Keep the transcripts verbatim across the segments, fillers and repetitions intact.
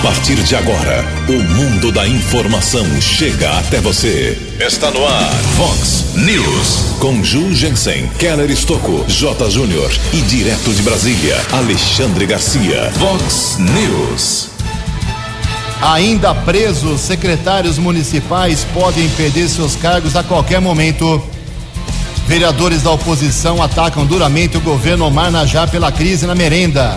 A partir de agora, o mundo da informação chega até você. Está no ar, Vox News. Com Ju Jensen, Keller Stocco, J. Júnior e direto de Brasília, Alexandre Garcia. Vox News. Ainda presos, secretários municipais podem perder seus cargos a qualquer momento. Vereadores da oposição atacam duramente o governo Omar Najar pela crise na merenda.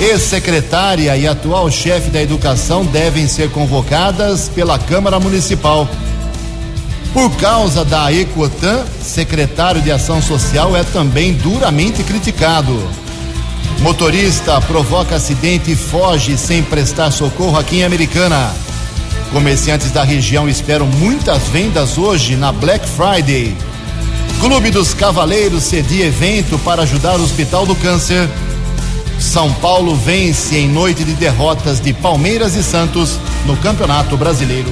Ex-secretária e atual chefe da educação devem ser convocadas pela Câmara Municipal. Por causa da Ecotan, secretário de Ação Social é também duramente criticado. Motorista provoca acidente e foge sem prestar socorro aqui em Americana. Comerciantes da região esperam muitas vendas hoje na Black Friday. Clube dos Cavaleiros cedia evento para ajudar o Hospital do Câncer. São Paulo vence em noite de derrotas de Palmeiras e Santos no Campeonato Brasileiro.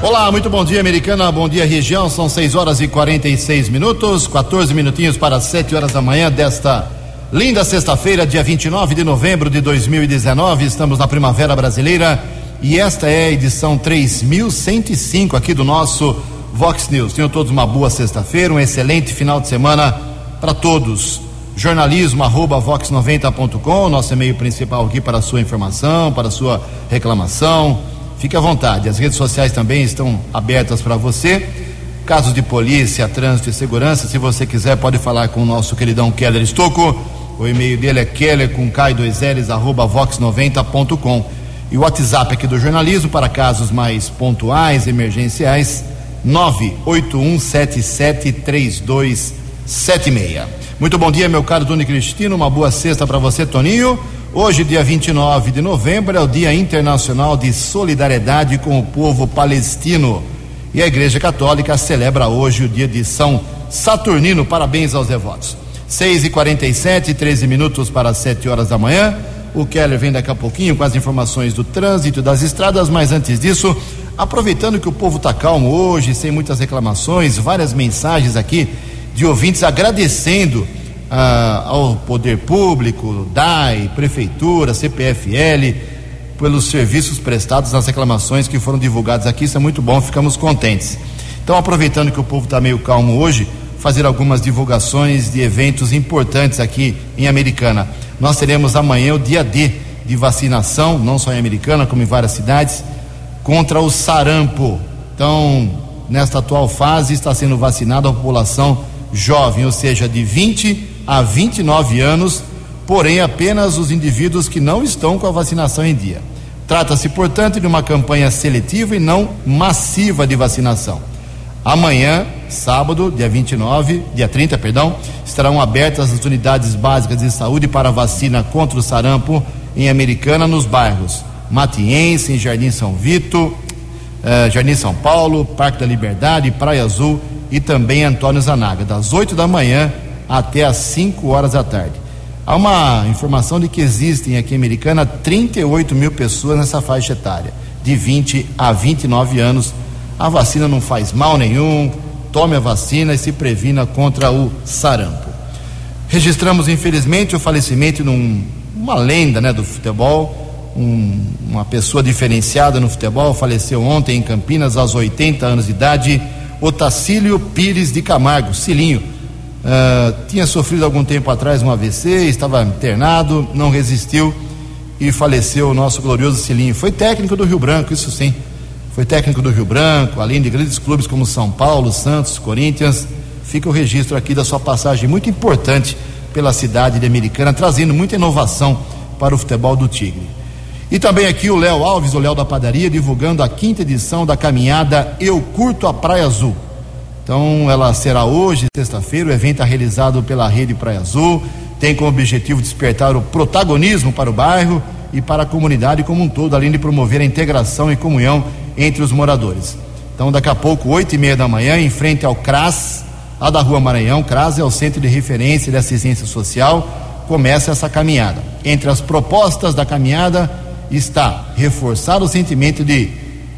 Olá, muito bom dia, Americana, bom dia, região. São seis horas e quarenta e seis minutos, quatorze minutinhos para sete horas da manhã desta linda sexta-feira, dia vinte e nove de novembro de dois mil e dezenove. Estamos na Primavera Brasileira e esta é a edição três mil cento e cinco aqui do nosso Vox News. Tenham todos uma boa sexta-feira, um excelente final de semana para todos. Jornalismo arroba vox noventa ponto com, nosso e-mail principal aqui para a sua informação, para a sua reclamação. Fique à vontade, as redes sociais também estão abertas para você. Casos de polícia, trânsito e segurança, se você quiser pode falar com o nosso queridão Keller Stocco. O e-mail dele é keller com k e dois l's arroba vox noventa ponto com. E o WhatsApp aqui do jornalismo para casos mais pontuais, emergenciais, nove oito um sete sete três dois sete seis. Muito bom dia, meu caro Doni Cristino, uma boa sexta para você, Toninho. Hoje, dia vinte e nove de novembro, é o Dia Internacional de Solidariedade com o Povo Palestino. E a Igreja Católica celebra hoje o dia de São Saturnino. Parabéns aos devotos. seis e quarenta e sete, treze minutos para sete horas da manhã. O Keller vem daqui a pouquinho com as informações do trânsito, das estradas, mas antes disso, aproveitando que o povo está calmo hoje, sem muitas reclamações, várias mensagens aqui de ouvintes agradecendo ah, ao Poder Público, D A E, Prefeitura, C P F L, pelos serviços prestados nas reclamações que foram divulgadas aqui. Isso é muito bom, ficamos contentes. Então, aproveitando que o povo está meio calmo hoje, fazer algumas divulgações de eventos importantes aqui em Americana. Nós teremos amanhã o dia D de vacinação, não só em Americana, como em várias cidades, contra o sarampo. Então, nesta atual fase, está sendo vacinada a população jovem, ou seja, de vinte a vinte e nove anos, porém apenas os indivíduos que não estão com a vacinação em dia. Trata-se, portanto, de uma campanha seletiva e não massiva de vacinação. Amanhã, sábado, dia vinte e nove, dia trinta, perdão, estarão abertas as unidades básicas de saúde para vacina contra o sarampo em Americana, nos bairros Matiense, em Jardim São Vito, eh, Jardim São Paulo, Parque da Liberdade, Praia Azul e também Antônio Zanaga, das oito da manhã até as cinco horas da tarde. Há uma informação de que existem aqui em Americana trinta e oito mil pessoas nessa faixa etária, de vinte a vinte e nove anos. A vacina não faz mal nenhum, tome a vacina e se previna contra o sarampo. Registramos, infelizmente, o falecimento de um, uma lenda, né, do futebol, um, uma pessoa diferenciada no futebol, faleceu ontem em Campinas, aos oitenta anos de idade, Otacílio Pires de Camargo Silinho. Uh, tinha sofrido algum tempo atrás um A V C, estava internado, não resistiu e faleceu o nosso glorioso Silinho. Foi técnico do Rio Branco, isso sim, foi técnico do Rio Branco, além de grandes clubes como São Paulo, Santos, Corinthians. Fica o registro aqui da sua passagem muito importante pela cidade de Americana, trazendo muita inovação para o futebol do Tigre. E também aqui o Léo Alves, o Léo da Padaria, divulgando a quinta edição da caminhada Eu Curto a Praia Azul. Então ela será hoje, sexta-feira, o evento é realizado pela Rede Praia Azul, tem como objetivo despertar o protagonismo para o bairro e para a comunidade como um todo, além de promover a integração e comunhão entre os moradores. Então daqui a pouco, oito e meia da manhã, em frente ao CRAS, lá da Rua Maranhão, CRAS é o Centro de Referência de Assistência Social, começa essa caminhada. Entre as propostas da caminhada está reforçar o sentimento de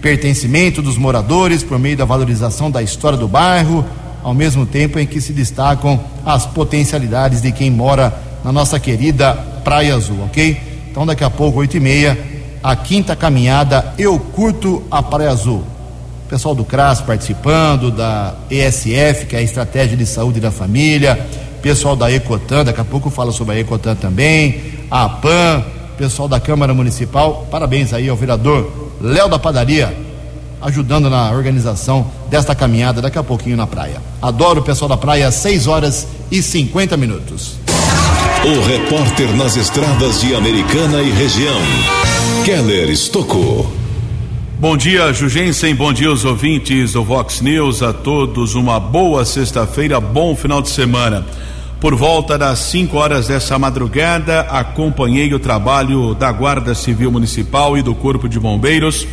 pertencimento dos moradores por meio da valorização da história do bairro, ao mesmo tempo em que se destacam as potencialidades de quem mora na nossa querida Praia Azul, ok? Então daqui a pouco, oito e meia, a quinta caminhada Eu Curto a Praia Azul. O pessoal do CRAS participando, da E S F, que é a Estratégia de Saúde da Família, pessoal da Ecotan, daqui a pouco eu falo sobre a Ecotan também, a PAN, pessoal da Câmara Municipal. Parabéns aí ao vereador Léo da Padaria, ajudando na organização desta caminhada daqui a pouquinho na praia. Adoro o pessoal da praia, seis horas e cinquenta minutos. O repórter nas estradas de Americana e região, Keller Stocco. Bom dia, Ju Jensen, bom dia aos ouvintes do Vox News, a todos uma boa sexta-feira, bom final de semana. Por volta das cinco horas dessa madrugada, acompanhei o trabalho da Guarda Civil Municipal e do Corpo de Bombeiros.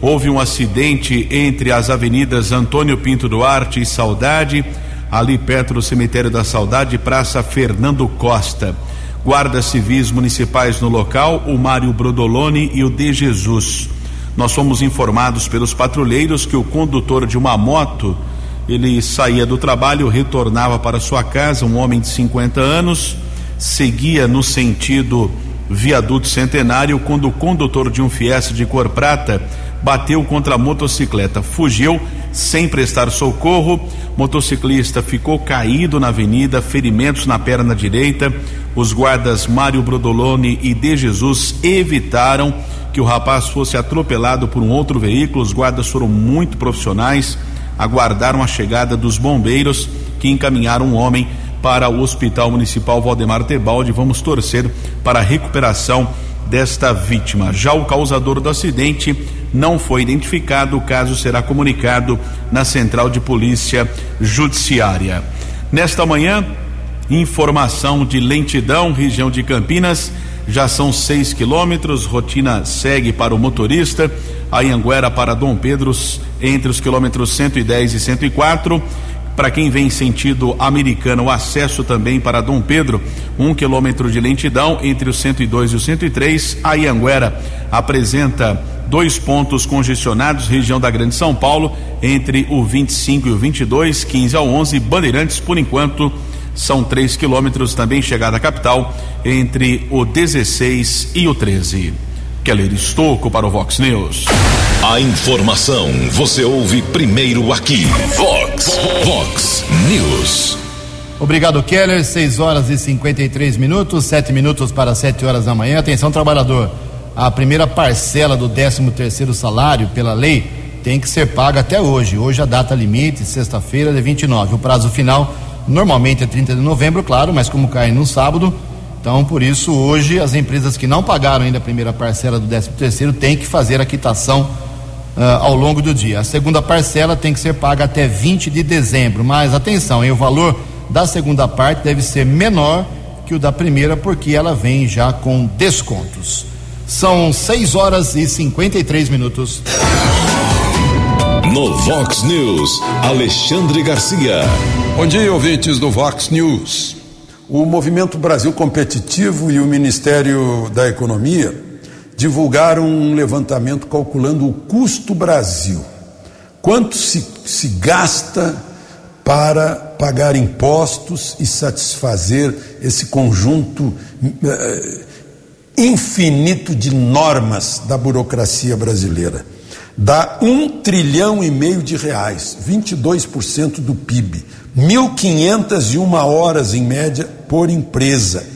Houve um acidente entre as avenidas Antônio Pinto Duarte e Saudade, ali perto do cemitério da Saudade, Praça Fernando Costa. Guardas civis municipais no local, o Mário Brodoloni e o De Jesus. Nós fomos informados pelos patrulheiros que o condutor de uma moto, ele saía do trabalho, retornava para sua casa, um homem de cinquenta anos, seguia no sentido Viaduto Centenário, quando o condutor de um Fiesta de cor prata bateu contra a motocicleta, fugiu sem prestar socorro. Motociclista ficou caído na avenida, ferimentos na perna direita. Os guardas Mário Brodoloni e De Jesus evitaram que o rapaz fosse atropelado por um outro veículo. Os guardas foram muito profissionais, aguardaram a chegada dos bombeiros, que encaminharam um homem para o Hospital Municipal Valdemar Tebaldi. Vamos torcer para a recuperação desta vítima. Já o causador do acidente não foi identificado, o caso será comunicado na Central de Polícia Judiciária. Nesta manhã, informação de lentidão, região de Campinas, já são seis quilômetros, rotina segue para o motorista, a Anhanguera para Dom Pedro, entre os quilômetros cento e dez e cento e quatro. Para quem vem sentido Americana, o acesso também para Dom Pedro, um quilômetro de lentidão entre o cento e dois e o cento e três. A Anhanguera apresenta dois pontos congestionados, região da Grande São Paulo, entre o vinte e cinco e o vinte e dois, quinze ao onze. Bandeirantes, por enquanto, são três quilômetros, também chegada à capital, entre o dezesseis e o treze. Keller Stocco para o Vox News. A informação você ouve primeiro aqui. Vox, Vox News. Obrigado, Keller. seis horas e cinquenta e três minutos, sete minutos para sete horas da manhã. Atenção, trabalhador. A primeira parcela do décimo terceiro salário, pela lei, tem que ser paga até hoje. Hoje a data limite, sexta-feira, de vinte e nove. O prazo final normalmente é trinta de novembro, claro, mas como cai num sábado, então, por isso, hoje, as empresas que não pagaram ainda a primeira parcela do décimo terceiro têm que fazer a quitação uh, ao longo do dia. A segunda parcela tem que ser paga até vinte de dezembro. Mas, atenção, hein, o valor da segunda parte deve ser menor que o da primeira, porque ela vem já com descontos. São seis horas e cinquenta e três minutos. No Vox News, Alexandre Garcia. Bom dia, ouvintes do Vox News. O Movimento Brasil Competitivo e o Ministério da Economia divulgaram um levantamento calculando o custo Brasil. Quanto se, se gasta para pagar impostos e satisfazer esse conjunto uh, infinito de normas da burocracia brasileira? Dá um trilhão e meio de reais, vinte e dois por cento do P I B. mil quinhentas e uma horas em média por empresa.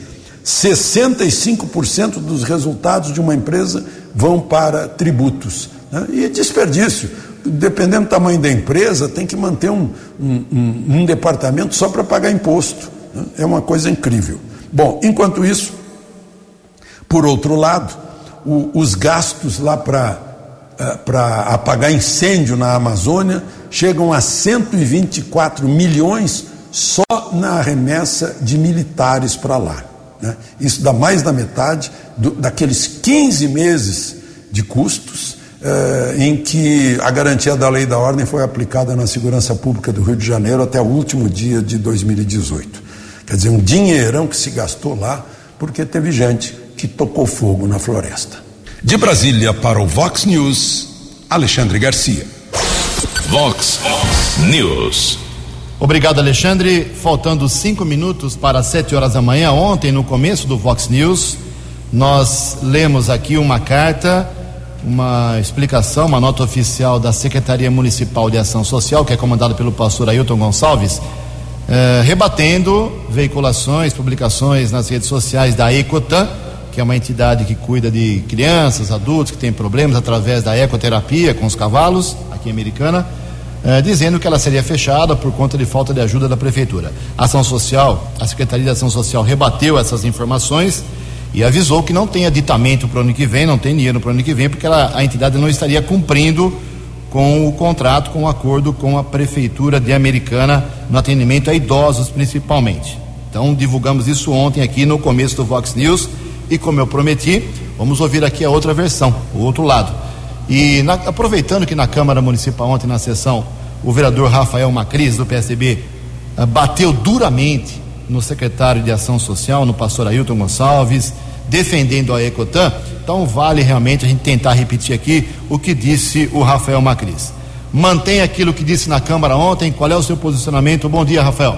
sessenta e cinco por cento dos resultados de uma empresa vão para tributos, né? E é desperdício. Dependendo do tamanho da empresa, tem que manter um, um, um, um departamento só para pagar imposto, né? É uma coisa incrível. Bom, enquanto isso, por outro lado, o, os gastos lá para para apagar incêndio na Amazônia chegam a cento e vinte e quatro milhões só na remessa de militares para lá, né? Isso dá mais da metade do, daqueles quinze meses de custos eh, em que a garantia da lei e da ordem foi aplicada na segurança pública do Rio de Janeiro até o último dia de dois mil e dezoito. Quer dizer, um dinheirão que se gastou lá porque teve gente que tocou fogo na floresta. De Brasília para o Vox News, Alexandre Garcia. Vox News. Obrigado, Alexandre. Faltando cinco minutos para sete horas da manhã, ontem, no começo do Vox News, nós lemos aqui uma carta uma explicação, uma nota oficial da Secretaria Municipal de Ação Social, que é comandada pelo pastor Ailton Gonçalves, eh, rebatendo veiculações, publicações nas redes sociais da Ecotan, que é uma entidade que cuida de crianças, adultos que têm problemas através da ecoterapia com os cavalos, aqui em Americana, eh, dizendo que ela seria fechada por conta de falta de ajuda da Prefeitura. Ação Social, a Secretaria de Ação Social rebateu essas informações e avisou que não tem aditamento para o ano que vem, não tem dinheiro para o ano que vem, porque ela, a entidade não estaria cumprindo com o contrato, com o acordo com a Prefeitura de Americana no atendimento a idosos, principalmente. Então, divulgamos isso ontem aqui no começo do Vox News e, como eu prometi, vamos ouvir aqui a outra versão, o outro lado. E na, aproveitando que na Câmara Municipal ontem, na sessão, o vereador Rafael Macris, do P S D B, bateu duramente no secretário de Ação Social, no pastor Ailton Gonçalves, defendendo a Ecotan, então vale realmente a gente tentar repetir aqui o que disse o Rafael Macris. Mantém aquilo que disse na Câmara ontem, qual é o seu posicionamento? Bom dia, Rafael.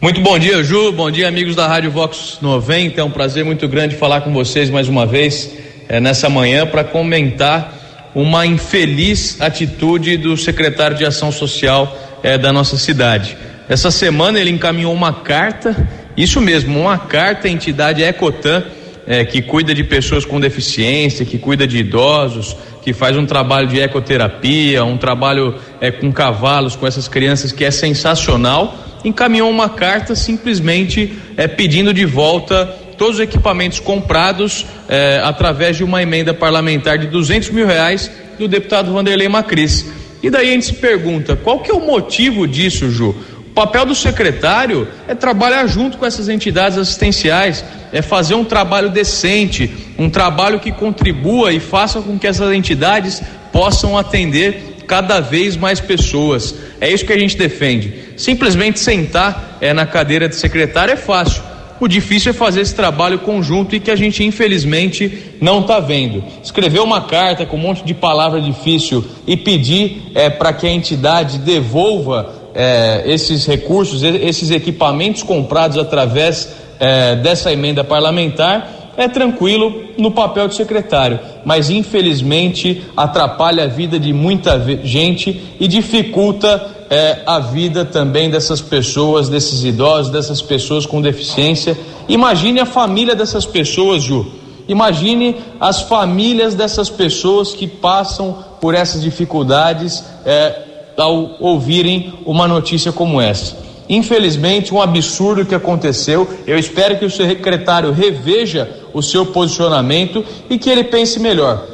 Muito bom dia, Ju, bom dia, amigos da Rádio Vox noventa, é um prazer muito grande falar com vocês mais uma vez é, nessa manhã para comentar uma infeliz atitude do secretário de Ação Social é, da nossa cidade. Essa semana ele encaminhou uma carta, isso mesmo, uma carta à entidade Ecotan, é, que cuida de pessoas com deficiência, que cuida de idosos, que faz um trabalho de ecoterapia, um trabalho é, com cavalos, com essas crianças, que é sensacional. Encaminhou uma carta simplesmente é, pedindo de volta todos os equipamentos comprados eh, através de uma emenda parlamentar de duzentos mil reais do deputado Vanderlei Macris. E daí a gente se pergunta, qual que é o motivo disso, Ju? O papel do secretário é trabalhar junto com essas entidades assistenciais, é fazer um trabalho decente, um trabalho que contribua e faça com que essas entidades possam atender cada vez mais pessoas. É isso que a gente defende. Simplesmente sentar eh, na cadeira de secretário é fácil. O difícil é fazer esse trabalho conjunto e que a gente, infelizmente, não está vendo. Escrever uma carta com um monte de palavra difícil e pedir é, para que a entidade devolva é, esses recursos, esses equipamentos comprados através é, dessa emenda parlamentar, é tranquilo no papel de secretário, mas infelizmente atrapalha a vida de muita gente e dificulta É, a vida também dessas pessoas, desses idosos, dessas pessoas com deficiência. Imagine a família dessas pessoas, Ju. Imagine as famílias dessas pessoas que passam por essas dificuldades é, ao ouvirem uma notícia como essa. Infelizmente, um absurdo que aconteceu. Eu espero que o secretário reveja o seu posicionamento e que ele pense melhor.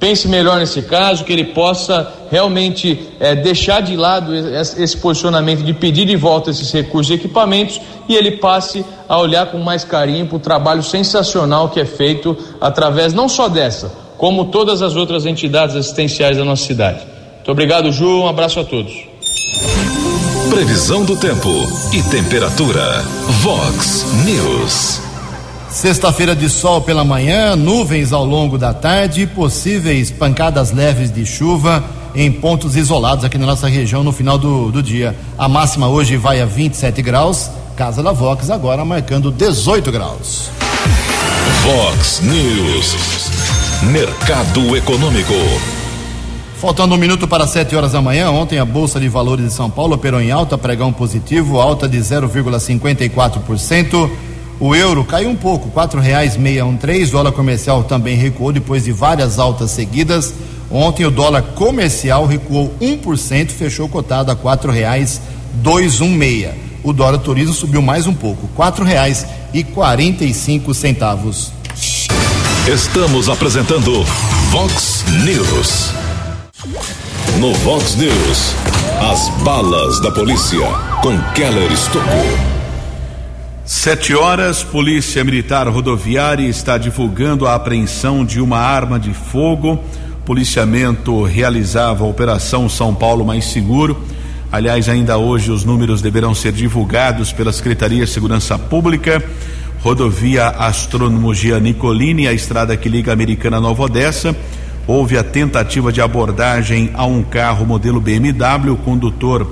Pense melhor nesse caso, que ele possa realmente é, deixar de lado esse posicionamento de pedir de volta esses recursos e equipamentos e ele passe a olhar com mais carinho para o trabalho sensacional que é feito através não só dessa, como todas as outras entidades assistenciais da nossa cidade. Muito obrigado, Ju, um abraço a todos. Previsão do tempo e temperatura. Vox News. Sexta-feira de sol pela manhã, nuvens ao longo da tarde e possíveis pancadas leves de chuva em pontos isolados aqui na nossa região no final do, do dia. A máxima hoje vai a vinte e sete graus, casa da Vox agora marcando dezoito graus. Vox News, mercado econômico. Faltando um minuto para sete horas da manhã, ontem a Bolsa de Valores de São Paulo operou em alta, pregão positivo, alta de zero vírgula cinquenta e quatro por cento. O euro caiu um pouco, quatro reais e seiscentos e treze, dólar comercial também recuou depois de várias altas seguidas. Ontem o dólar comercial recuou um por cento, fechou cotado a quatro reais e duzentos e dezesseis. O dólar turismo subiu mais um pouco, quatro reais e quarenta e cinco centavos. Estamos apresentando Vox News. No Vox News, as balas da polícia com Keller Stocco. Sete horas, Polícia Militar Rodoviária está divulgando a apreensão de uma arma de fogo. O policiamento realizava a Operação São Paulo Mais Seguro. Aliás, ainda hoje os números deverão ser divulgados pela Secretaria de Segurança Pública. Rodovia Astrônomo Jean Nicolini, a estrada que liga a Americana a Nova Odessa. Houve a tentativa de abordagem a um carro modelo B M W. O condutor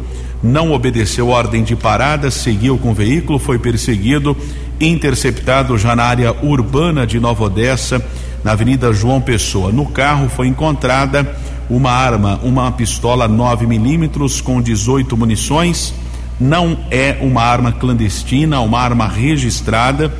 não obedeceu ordem de parada, seguiu com o veículo, foi perseguido, interceptado já na área urbana de Nova Odessa, na Avenida João Pessoa. No carro foi encontrada uma arma, uma pistola nove milímetros com dezoito munições. Não é uma arma clandestina, uma arma registrada.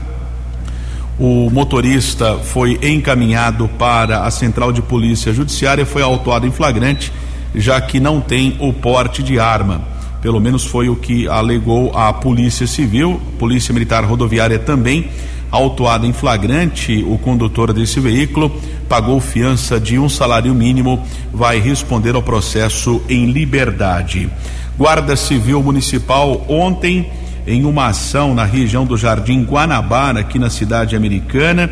O motorista foi encaminhado para a Central de Polícia Judiciária e foi autuado em flagrante, já que não tem o porte de arma. Pelo menos foi o que alegou a Polícia Civil. Polícia Militar Rodoviária também, autuado em flagrante, o condutor desse veículo pagou fiança de um salário mínimo, vai responder ao processo em liberdade. Guarda Civil Municipal ontem, em uma ação na região do Jardim Guanabara, aqui na cidade americana,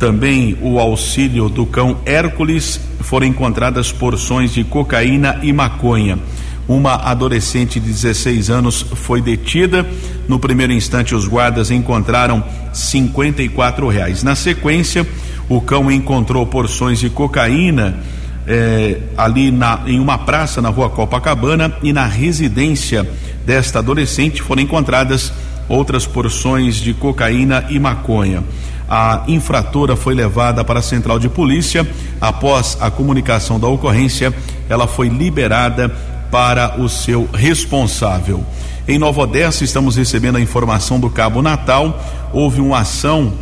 também o auxílio do cão Hércules, foram encontradas porções de cocaína e maconha. Uma adolescente de dezesseis anos foi detida. No primeiro instante, os guardas encontraram cinquenta e quatro reais. Na sequência, o cão encontrou porções de cocaína eh, ali na, em uma praça na rua Copacabana, e na residência desta adolescente foram encontradas outras porções de cocaína e maconha. A infratora foi levada para a Central de Polícia. Após a comunicação da ocorrência, ela foi liberada para o seu responsável. Em Nova Odessa, estamos recebendo a informação do Cabo Natal. Houve uma ação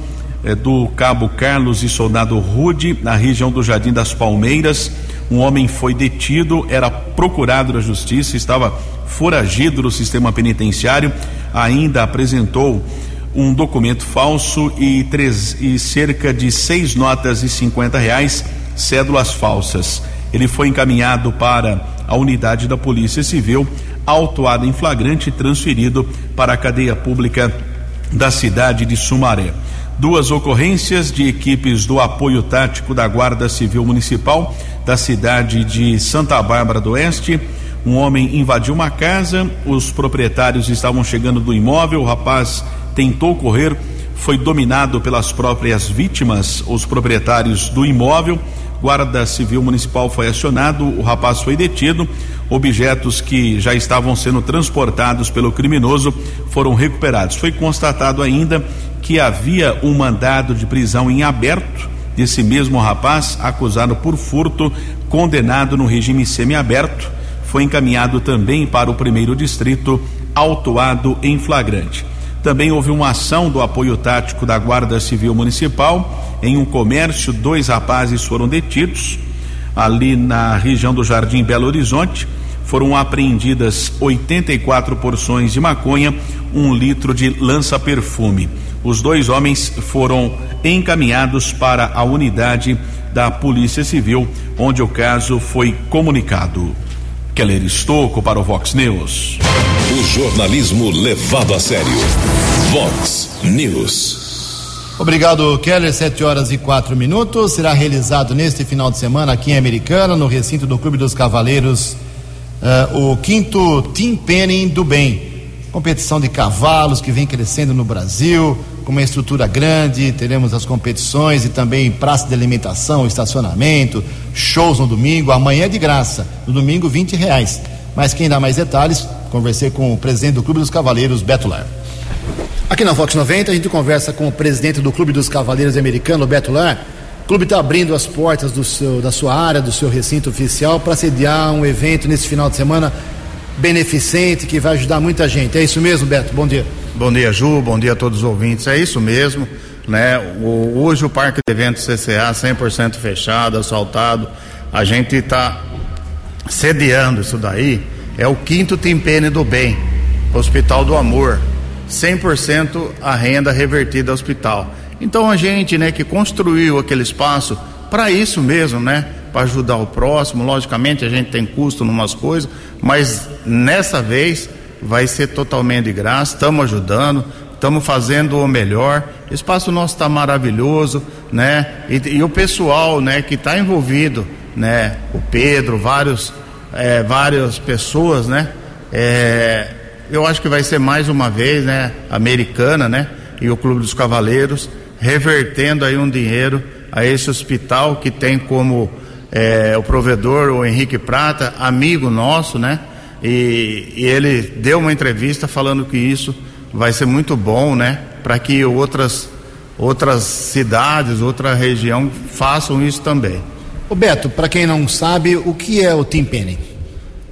eh, do Cabo Carlos e Soldado Rude, na região do Jardim das Palmeiras. Um homem foi detido, era procurado da justiça, estava foragido do sistema penitenciário, ainda apresentou um documento falso e, três, e cerca de seis notas de cinquenta reais, cédulas falsas. Ele foi encaminhado para a unidade da Polícia Civil, autuado em flagrante e transferido para a cadeia pública da cidade de Sumaré. Duas ocorrências de equipes do apoio tático da Guarda Civil Municipal da cidade de Santa Bárbara do Oeste. Um homem invadiu uma casa, os proprietários estavam chegando do imóvel, o rapaz tentou correr, foi dominado pelas próprias vítimas, os proprietários do imóvel. Guarda Civil Municipal foi acionado, o rapaz foi detido, objetos que já estavam sendo transportados pelo criminoso foram recuperados. Foi constatado ainda que havia um mandado de prisão em aberto desse mesmo rapaz, acusado por furto, condenado no regime semiaberto, foi encaminhado também para o primeiro distrito, autuado em flagrante. Também houve uma ação do apoio tático da Guarda Civil Municipal. Em um comércio, dois rapazes foram detidos ali na região do Jardim Belo Horizonte. Foram apreendidas oitenta e quatro porções de maconha, um litro de lança-perfume. Os dois homens foram encaminhados para a unidade da Polícia Civil, onde o caso foi comunicado. Keller Stocco para o Vox News. O jornalismo levado a sério. Vox News. Obrigado, Keller. sete horas e quatro minutos. Será realizado neste final de semana aqui em Americana, no recinto do Clube dos Cavaleiros, uh, o quinto Team Penning do Bem. Competição de cavalos que vem crescendo no Brasil, com uma estrutura grande. Teremos as competições e também praça de alimentação, estacionamento, shows no domingo. Amanhã é de graça, no domingo vinte reais. Mas quem dá mais detalhes, conversei com o presidente do Clube dos Cavaleiros, Beto Lar. Aqui na Vox noventa a gente conversa com o presidente do Clube dos Cavaleiros Americano, Beto Lar. O clube está abrindo as portas do seu, da sua área, do seu recinto oficial, para sediar um evento nesse final de semana beneficente, que vai ajudar muita gente. É isso mesmo, Beto? Bom dia. Bom dia, Ju, bom dia a todos os ouvintes. É isso mesmo, né? O, hoje o Parque de Eventos C C A cem por cento fechado, assaltado. A gente está sediando isso daí. É o quinto Team Penning do Bem, Hospital do Amor. cem por cento a renda revertida ao hospital. Então a gente, né, que construiu aquele espaço para isso mesmo, né? Para ajudar o próximo. Logicamente a gente tem custo em umas coisas, mas nessa vez vai ser totalmente de graça. Estamos ajudando, estamos fazendo o melhor. O espaço nosso está maravilhoso, né? E, e o pessoal, né, que está envolvido, né? O Pedro, vários, é, várias pessoas, né? É, eu acho que vai ser mais uma vez, né? Americana, né? E o Clube dos Cavaleiros revertendo aí um dinheiro a esse hospital que tem como é, o provedor, o Henrique Prata, amigo nosso, né? E, e ele deu uma entrevista falando que isso vai ser muito bom, né, para que outras, outras cidades, outra região façam isso também. Ô Beto, para quem não sabe, o que é o Team Penning?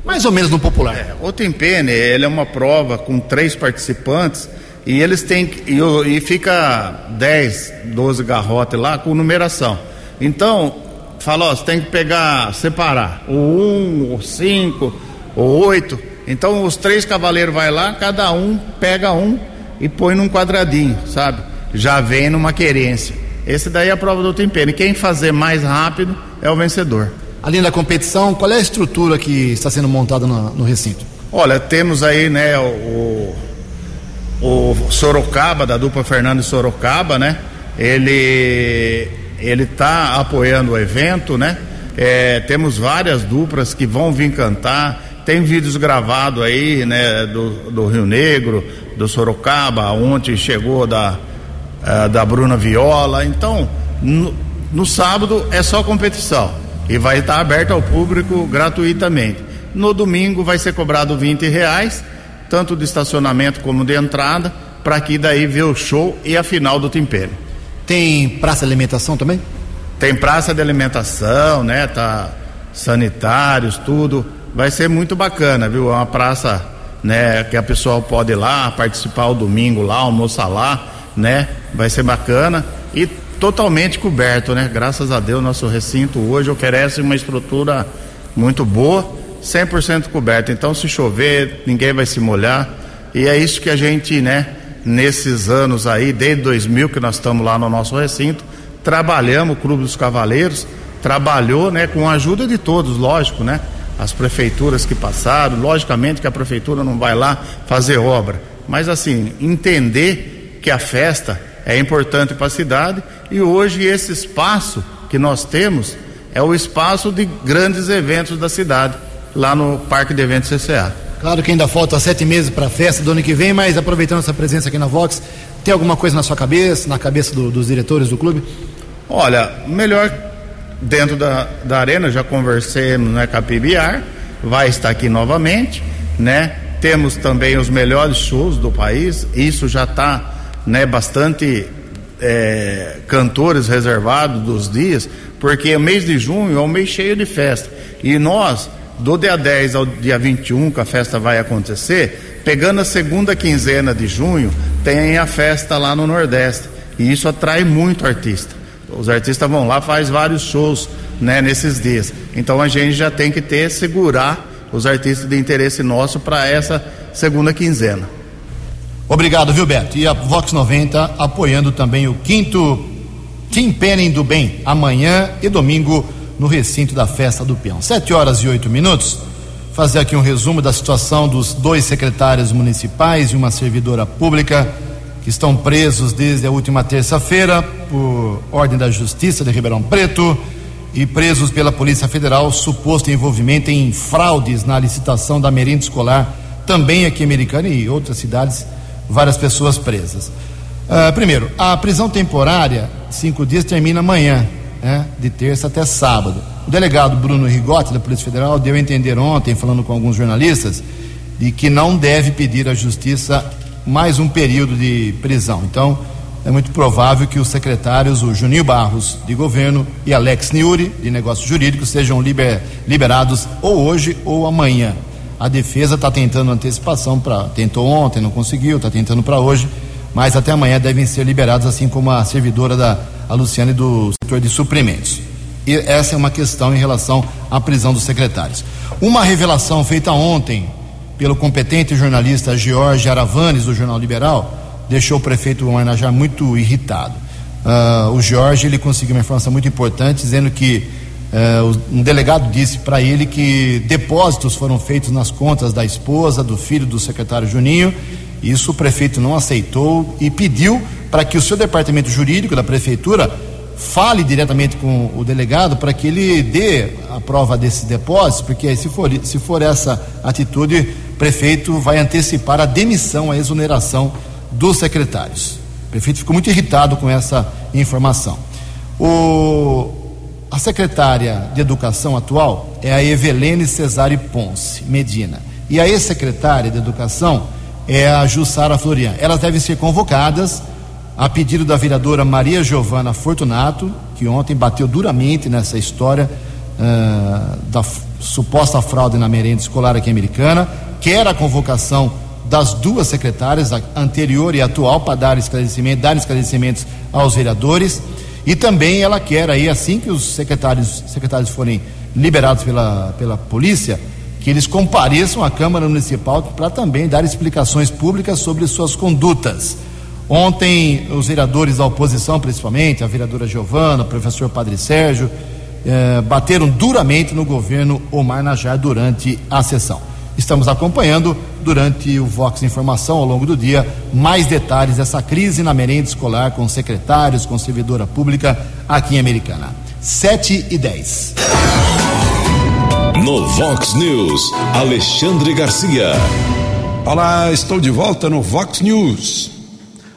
Mais ou menos no popular. É, o Team Penning, ele é uma prova com três participantes e eles têm e, e fica dez, doze garrotes lá com numeração. Então, fala, ó, você tem que pegar, separar o um, o cinco, o oito. Então os três cavaleiros vai lá, cada um pega um e põe num quadradinho, sabe? Já vem numa querência. Esse daí é a prova do Team Penning. Quem fazer mais rápido é o vencedor. Além da competição, qual é a estrutura que está sendo montada no, no recinto? Olha, temos aí, né, o, o Sorocaba, da dupla Fernando e Sorocaba, né? Ele ele está apoiando o evento, né? É, temos várias duplas que vão vir cantar. Tem vídeos gravados aí, né? Do, do Rio Negro, do Sorocaba. Ontem chegou da da Bruna Viola. Então no, no sábado é só competição e vai estar aberto ao público gratuitamente. No domingo vai ser cobrado vinte reais, tanto de estacionamento como de entrada, para que daí ver o show e a final do Team Penning. Tem praça de alimentação também? Tem praça de alimentação, né? Tá, sanitários, tudo. Vai ser muito bacana, viu? É uma praça, né, que a pessoa pode ir lá participar o domingo lá, almoçar lá, né? Vai ser bacana e totalmente coberto, né? Graças a Deus, nosso recinto hoje oferece uma estrutura muito boa, cem por cento coberto. Então, se chover, ninguém vai se molhar. E é isso que a gente, né, nesses anos aí, desde dois mil que nós estamos lá no nosso recinto, trabalhamos. O Clube dos Cavaleiros trabalhou, né, com a ajuda de todos, lógico, né? As prefeituras que passaram, logicamente que a prefeitura não vai lá fazer obra, mas assim, entender que a festa é importante para a cidade, e hoje esse espaço que nós temos é o espaço de grandes eventos da cidade, lá no Parque de Eventos C C A. Claro que ainda falta sete meses para a festa do ano que vem, mas aproveitando essa presença aqui na Vox, tem alguma coisa na sua cabeça, na cabeça do, dos diretores do clube? Olha, melhor dentro da, da arena, já conversamos, né, com a P B R, vai estar aqui novamente, né? Temos também os melhores shows do país, isso já está, né, bastante é, cantores reservados dos dias, porque o mês de junho é um mês cheio de festa, e nós do dia dez ao dia vinte e um que a festa vai acontecer, pegando a segunda quinzena de junho, tem a festa lá no Nordeste, e isso atrai muito artista. Os artistas vão lá, faz vários shows, né, nesses dias. Então a gente já tem que ter, segurar os artistas de interesse nosso para essa segunda quinzena. Obrigado, viu, Beto? E a Vox noventa apoiando também o quinto Team Penning do Bem, amanhã e domingo no recinto da Festa do Peão. sete horas e oito minutos. Fazer aqui um resumo da situação dos dois secretários municipais e uma servidora pública que estão presos desde a última terça-feira por ordem da Justiça de Ribeirão Preto e presos pela Polícia Federal, suposto envolvimento em fraudes na licitação da merenda escolar, também aqui em Americana e outras cidades. Várias pessoas presas. Uh, primeiro, a prisão temporária, cinco dias, termina amanhã, né, de terça até sábado. O delegado Bruno Rigotti, da Polícia Federal, deu a entender ontem, falando com alguns jornalistas, de que não deve pedir à Justiça mais um período de prisão. Então, é muito provável que os secretários, o Juninho Barros, de Governo, e Alex Niuri, de Negócios Jurídicos, sejam liber, liberados ou hoje ou amanhã. A defesa está tentando antecipação, pra, tentou ontem, não conseguiu, está tentando para hoje, mas até amanhã devem ser liberados, assim como a servidora da a Luciane do setor de suprimentos. E essa é uma questão em relação à prisão dos secretários. Uma revelação feita ontem pelo competente jornalista Jorge Aravanes, do Jornal Liberal, deixou o prefeito Omar Najar muito irritado. Uh, o Jorge, ele conseguiu uma informação muito importante, dizendo que Uh, um delegado disse para ele que depósitos foram feitos nas contas da esposa, do filho do secretário Juninho. Isso o prefeito não aceitou e pediu para que o seu departamento jurídico da prefeitura fale diretamente com o delegado para que ele dê a prova desses depósitos, porque se for, se for essa atitude, o prefeito vai antecipar a demissão, a exoneração dos secretários. O prefeito ficou muito irritado com essa informação. O... A secretária de Educação atual é a Evelene Cesare Ponce Medina. E a ex-secretária de Educação é a Jussara Florian. Elas devem ser convocadas a pedido da vereadora Maria Giovana Fortunato, que ontem bateu duramente nessa história uh, da suposta fraude na merenda escolar aqui americana, quer a convocação das duas secretárias, a anterior e a atual, para dar esclarecimento, dar esclarecimentos aos vereadores, e também ela quer aí, assim que os secretários, secretários forem liberados pela, pela polícia, que eles compareçam à Câmara Municipal para também dar explicações públicas sobre suas condutas. Ontem, os vereadores da oposição, principalmente, a vereadora Giovana, o professor Padre Sérgio, eh, bateram duramente no governo Omar Najar durante a sessão. Estamos acompanhando, durante o Vox Informação, ao longo do dia, mais detalhes dessa crise na merenda escolar com secretários, com servidora pública aqui em Americana. sete e dez. No Vox News, Alexandre Garcia. Olá, estou de volta no Vox News.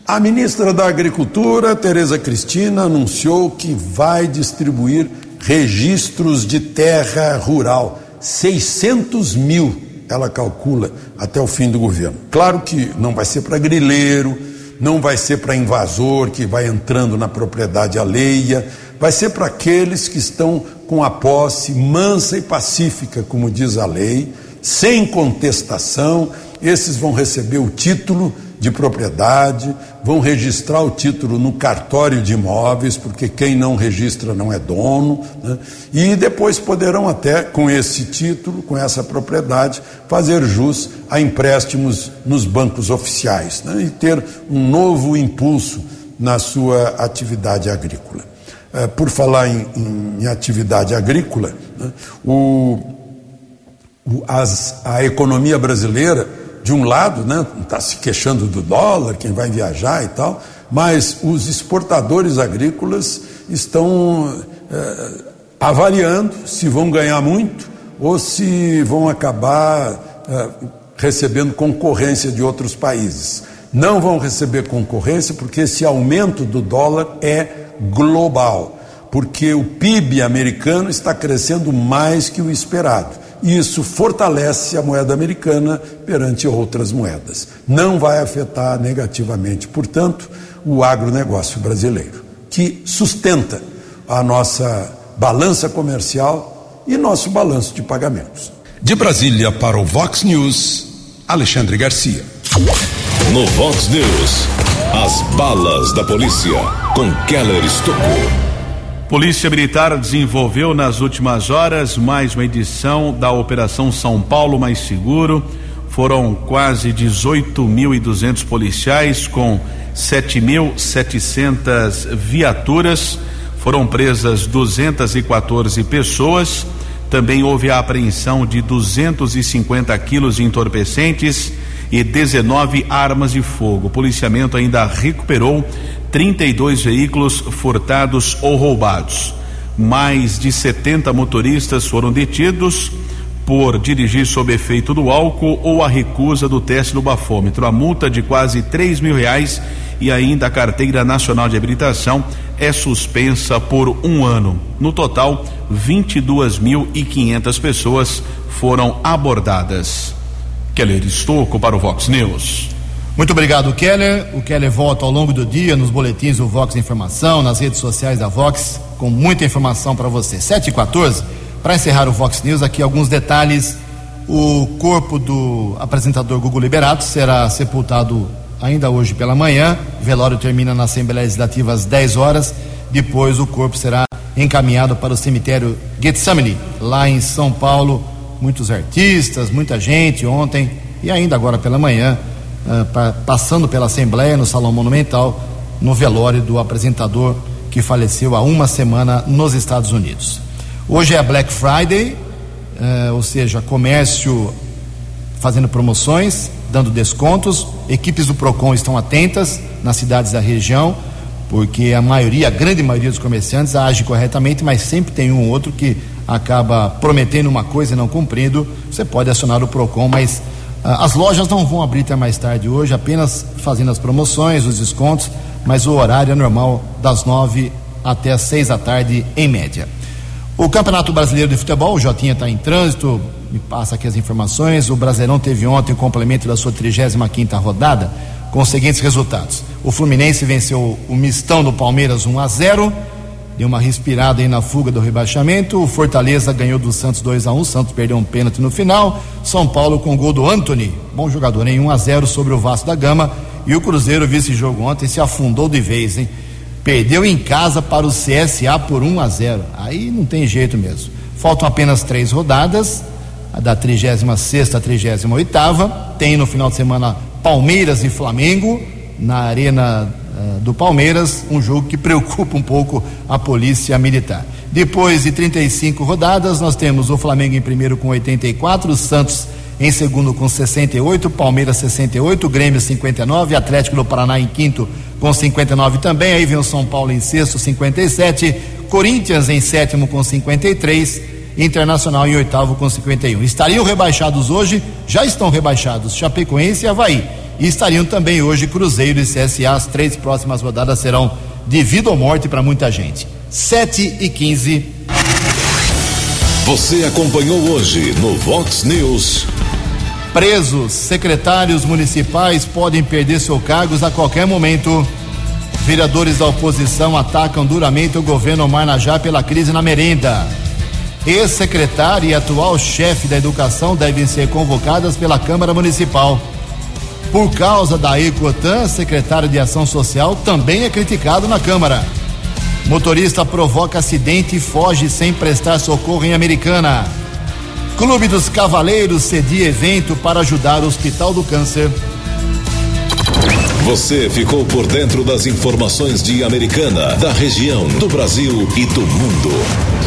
A ministra da Agricultura, Tereza Cristina, anunciou que vai distribuir registros de terra rural, seiscentos mil, ela calcula, até o fim do governo. Claro que não vai ser para grileiro, não vai ser para invasor que vai entrando na propriedade alheia, vai ser para aqueles que estão com a posse mansa e pacífica, como diz a lei, sem contestação. Esses vão receber o título de propriedade, vão registrar o título no cartório de imóveis, porque quem não registra não é dono, né? E depois poderão até, com esse título, com essa propriedade, fazer jus a empréstimos nos bancos oficiais, né? E ter um novo impulso na sua atividade agrícola. É, por falar em, em, em atividade agrícola, né? o, o, as, a economia brasileira, de um lado, né, está se queixando do dólar, quem vai viajar e tal, mas os exportadores agrícolas estão eh, avaliando se vão ganhar muito ou se vão acabar eh, recebendo concorrência de outros países. Não vão receber concorrência porque esse aumento do dólar é global, porque o P I B americano está crescendo mais que o esperado. Isso fortalece a moeda americana perante outras moedas. Não vai afetar negativamente, portanto, o agronegócio brasileiro, que sustenta a nossa balança comercial e nosso balanço de pagamentos. De Brasília para o Vox News, Alexandre Garcia. No Vox News, as balas da polícia, com Keller Stocco. Polícia Militar desenvolveu nas últimas horas mais uma edição da Operação São Paulo Mais Seguro. Foram quase dezoito mil e duzentos policiais com sete mil e setecentas viaturas. Foram presas duzentas e quatorze pessoas. Também houve a apreensão de duzentos e cinquenta quilos de entorpecentes e dezenove armas de fogo. O policiamento ainda recuperou trinta e dois veículos furtados ou roubados. Mais de setenta motoristas foram detidos por dirigir sob efeito do álcool ou a recusa do teste do bafômetro. A multa de quase três mil reais e ainda a carteira nacional de habilitação é suspensa por um ano. No total, vinte e duas mil e quinhentas pessoas foram abordadas. Keller Stocco para o Vox News. Muito obrigado, Keller. O Keller volta ao longo do dia nos boletins do Vox Informação, nas redes sociais da Vox, com muita informação para você. sete e quatorze, para encerrar o Vox News, aqui alguns detalhes. O corpo do apresentador Gugu Liberato será sepultado ainda hoje pela manhã. O velório termina na Assembleia Legislativa às dez horas. Depois o corpo será encaminhado para o cemitério Getsemane, lá em São Paulo. Muitos artistas, muita gente ontem e ainda agora pela manhã, passando pela Assembleia, no Salão Monumental, no velório do apresentador que faleceu há uma semana nos Estados Unidos. Hoje é Black Friday, ou seja, comércio fazendo promoções, dando descontos. Equipes do PROCON estão atentas nas cidades da região, porque a maioria, a grande maioria dos comerciantes age corretamente, mas sempre tem um ou outro que acaba prometendo uma coisa e não cumprindo. Você pode acionar o PROCON, mas as lojas não vão abrir até mais tarde hoje, apenas fazendo as promoções, os descontos, mas o horário é normal, das nove até as seis da tarde, em média. O Campeonato Brasileiro de Futebol, o Jotinha está em trânsito, me passa aqui as informações. O Brasileirão teve ontem o complemento da sua trigésima quinta rodada com os seguintes resultados: o Fluminense venceu o Mistão do Palmeiras um a zero, deu uma respirada aí na fuga do rebaixamento. O Fortaleza ganhou do Santos dois a um, o Santos perdeu um pênalti no final. São Paulo com o gol do Anthony, bom jogador, em um a zero sobre o Vasco da Gama. E o Cruzeiro, vice-jogo ontem, se afundou de vez, hein? Perdeu em casa para o C S A por um a zero. Aí não tem jeito mesmo. Faltam apenas três rodadas, a da trigésima sexta à trigésima oitava. Tem no final de semana Palmeiras e Flamengo, na Arena uh, do Palmeiras, um jogo que preocupa um pouco a polícia militar. Depois de trinta e cinco rodadas, nós temos o Flamengo em primeiro com oitenta e quatro, o Santos em segundo com sessenta e oito, Palmeiras sessenta e oito, Grêmio cinquenta e nove, Atlético do Paraná em quinto com cinquenta e nove também, aí vem o São Paulo em sexto, cinquenta e sete, Corinthians em sétimo com cinquenta e três, Internacional em oitavo com cinquenta e um. Estariam rebaixados hoje, já estão rebaixados Chapecoense e Avaí, e estariam também hoje Cruzeiro e C S A. As três próximas rodadas serão de vida ou morte para muita gente. sete e quinze. Você acompanhou hoje no Vox News. Presos, secretários municipais podem perder seus cargos a qualquer momento. Vereadores da oposição atacam duramente o governo Omar Najar pela crise na merenda. Ex-secretário e atual chefe da educação devem ser convocadas pela Câmara Municipal. Por causa da Ecotan, secretário de Ação Social também é criticado na Câmara. Motorista provoca acidente e foge sem prestar socorro em Americana. Clube dos Cavaleiros cedia evento para ajudar o Hospital do Câncer. Você ficou por dentro das informações de Americana, da região, do Brasil e do mundo.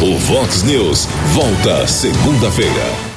O Vox News volta segunda-feira.